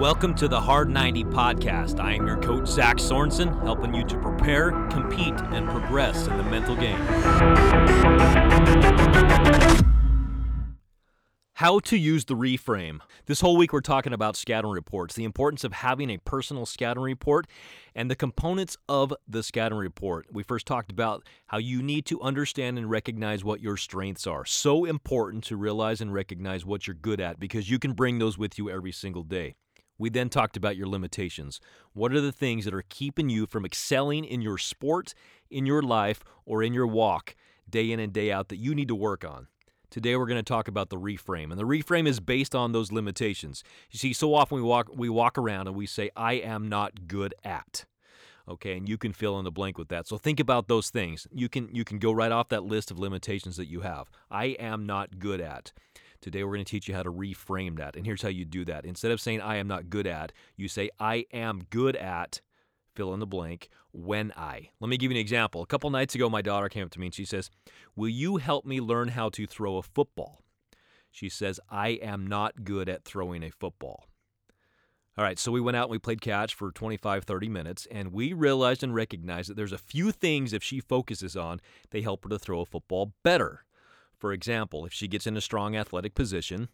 Welcome to the Hard 90 Podcast. I am your coach, Zach Sorensen, helping you to prepare, compete, and progress in the mental game. How to use the reframe. This whole week we're talking about scouting reports, the importance of having a personal scouting report, and the components of the scouting report. We first talked about how you need to understand and recognize what your strengths are. So important to realize and recognize what you're good at, because you can bring those with you every single day. We then talked about your limitations. What are the things that are keeping you from excelling in your sport, in your life, or in your walk day in and day out that you need to work on? Today we're going to talk about the reframe, and the reframe is based on those limitations. You see, so often we walk around and we say, I am not good at. Okay, and you can fill in the blank with that. So think about those things. You can go right off that list of limitations that you have. I am not good at. Today we're going to teach you how to reframe that, and here's how you do that. Instead of saying, I am not good at, you say, I am good at, fill in the blank, when I. Let me give you an example. A couple nights ago, my daughter came up to me, and she says, will you help me learn how to throw a football? She says, I am not good at throwing a football. All right, so we went out and we played catch for 25, 30 minutes, and we realized and recognized that there's a few things, if she focuses on, they help her to throw a football better. For example, if she gets in a strong athletic position,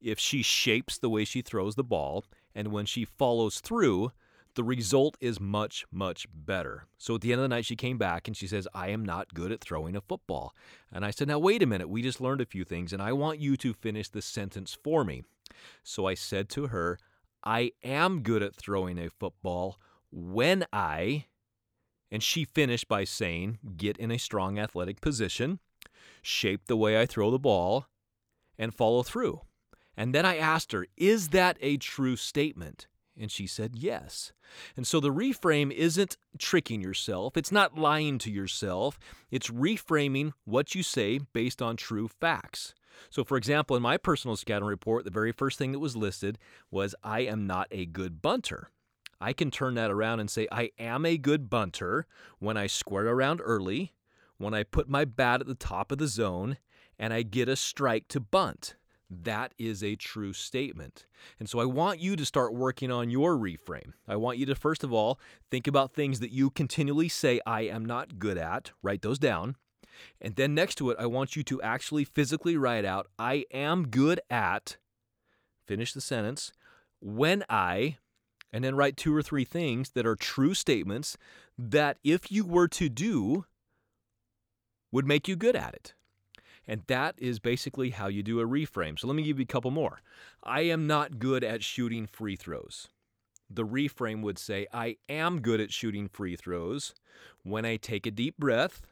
if she shapes the way she throws the ball, and when she follows through, the result is much, much better. So at the end of the night, she came back and she says, I am not good at throwing a football. And I said, now wait a minute, we just learned a few things, and I want you to finish this sentence for me. So I said to her, I am good at throwing a football when I, and she finished by saying, get in a strong athletic position, shape the way I throw the ball, and follow through. And then I asked her, is that a true statement? And she said, yes. And so the reframe isn't tricking yourself. It's not lying to yourself. It's reframing what you say based on true facts. So, for example, in my personal scouting report, the very first thing that was listed was, I am not a good bunter. I can turn that around and say, I am a good bunter when I square around early, when I put my bat at the top of the zone, and I get a strike to bunt. That is a true statement. And so I want you to start working on your reframe. I want you to, first of all, think about things that you continually say, I am not good at. Write those down. And then next to it, I want you to actually physically write out, I am good at, finish the sentence, when I, and then write two or three things that are true statements that if you were to do, would make you good at it. And that is basically how you do a reframe. So let me give you a couple more. I am not good at shooting free throws. The reframe would say, I am good at shooting free throws when I take a deep breath,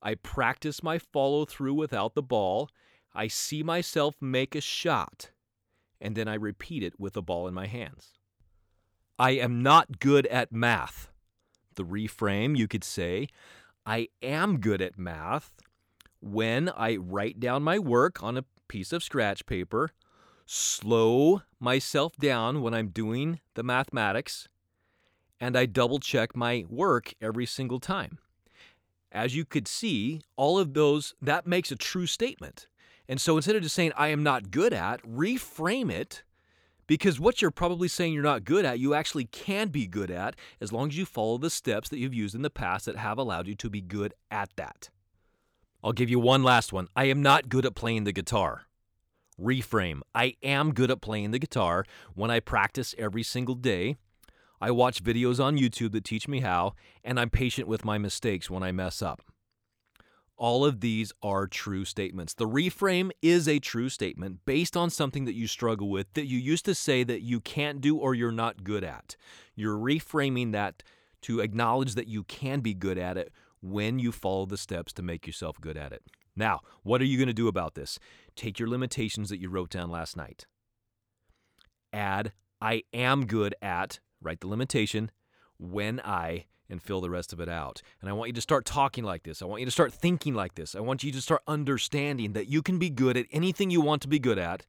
I practice my follow-through without the ball, I see myself make a shot, and then I repeat it with the ball in my hands. I am not good at math. The reframe, you could say, I am good at math when I write down my work on a piece of scratch paper, slow myself down when I'm doing the mathematics, and I double-check my work every single time. As you could see, all of those, that makes a true statement. And so instead of just saying, I am not good at, reframe it, because what you're probably saying you're not good at, you actually can be good at, as long as you follow the steps that you've used in the past that have allowed you to be good at that. I'll give you one last one. I am not good at playing the guitar. Reframe. I am good at playing the guitar when I practice every single day. I watch videos on YouTube that teach me how, and I'm patient with my mistakes when I mess up. All of these are true statements. The reframe is a true statement based on something that you struggle with, that you used to say that you can't do or you're not good at. You're reframing that to acknowledge that you can be good at it when you follow the steps to make yourself good at it. Now, what are you going to do about this? Take your limitations that you wrote down last night. Add, I am good at, write the limitation, when I, and fill the rest of it out. And I want you to start talking like this. I want you to start thinking like this. I want you to start understanding that you can be good at anything you want to be good at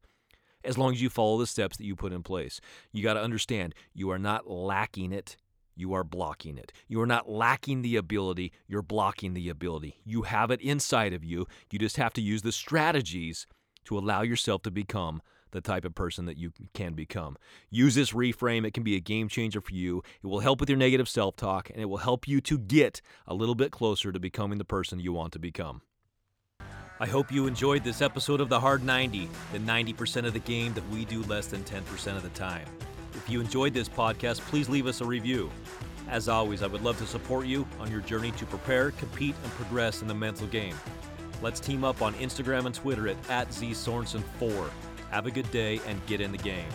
as long as you follow the steps that you put in place. You got to understand, you are not lacking it. You are blocking it. You are not lacking the ability. You're blocking the ability. You have it inside of you. You just have to use the strategies to allow yourself to become the type of person that you can become. Use this reframe. It can be a game changer for you. It will help with your negative self-talk, and it will help you to get a little bit closer to becoming the person you want to become. I hope you enjoyed this episode of the Hard 90, the 90% of the game that we do less than 10% of the time. If you enjoyed this podcast, please leave us a review. As always, I would love to support you on your journey to prepare, compete, and progress in the mental game. Let's team up on Instagram and Twitter at @ZSorensen4. Have a good day and get in the game.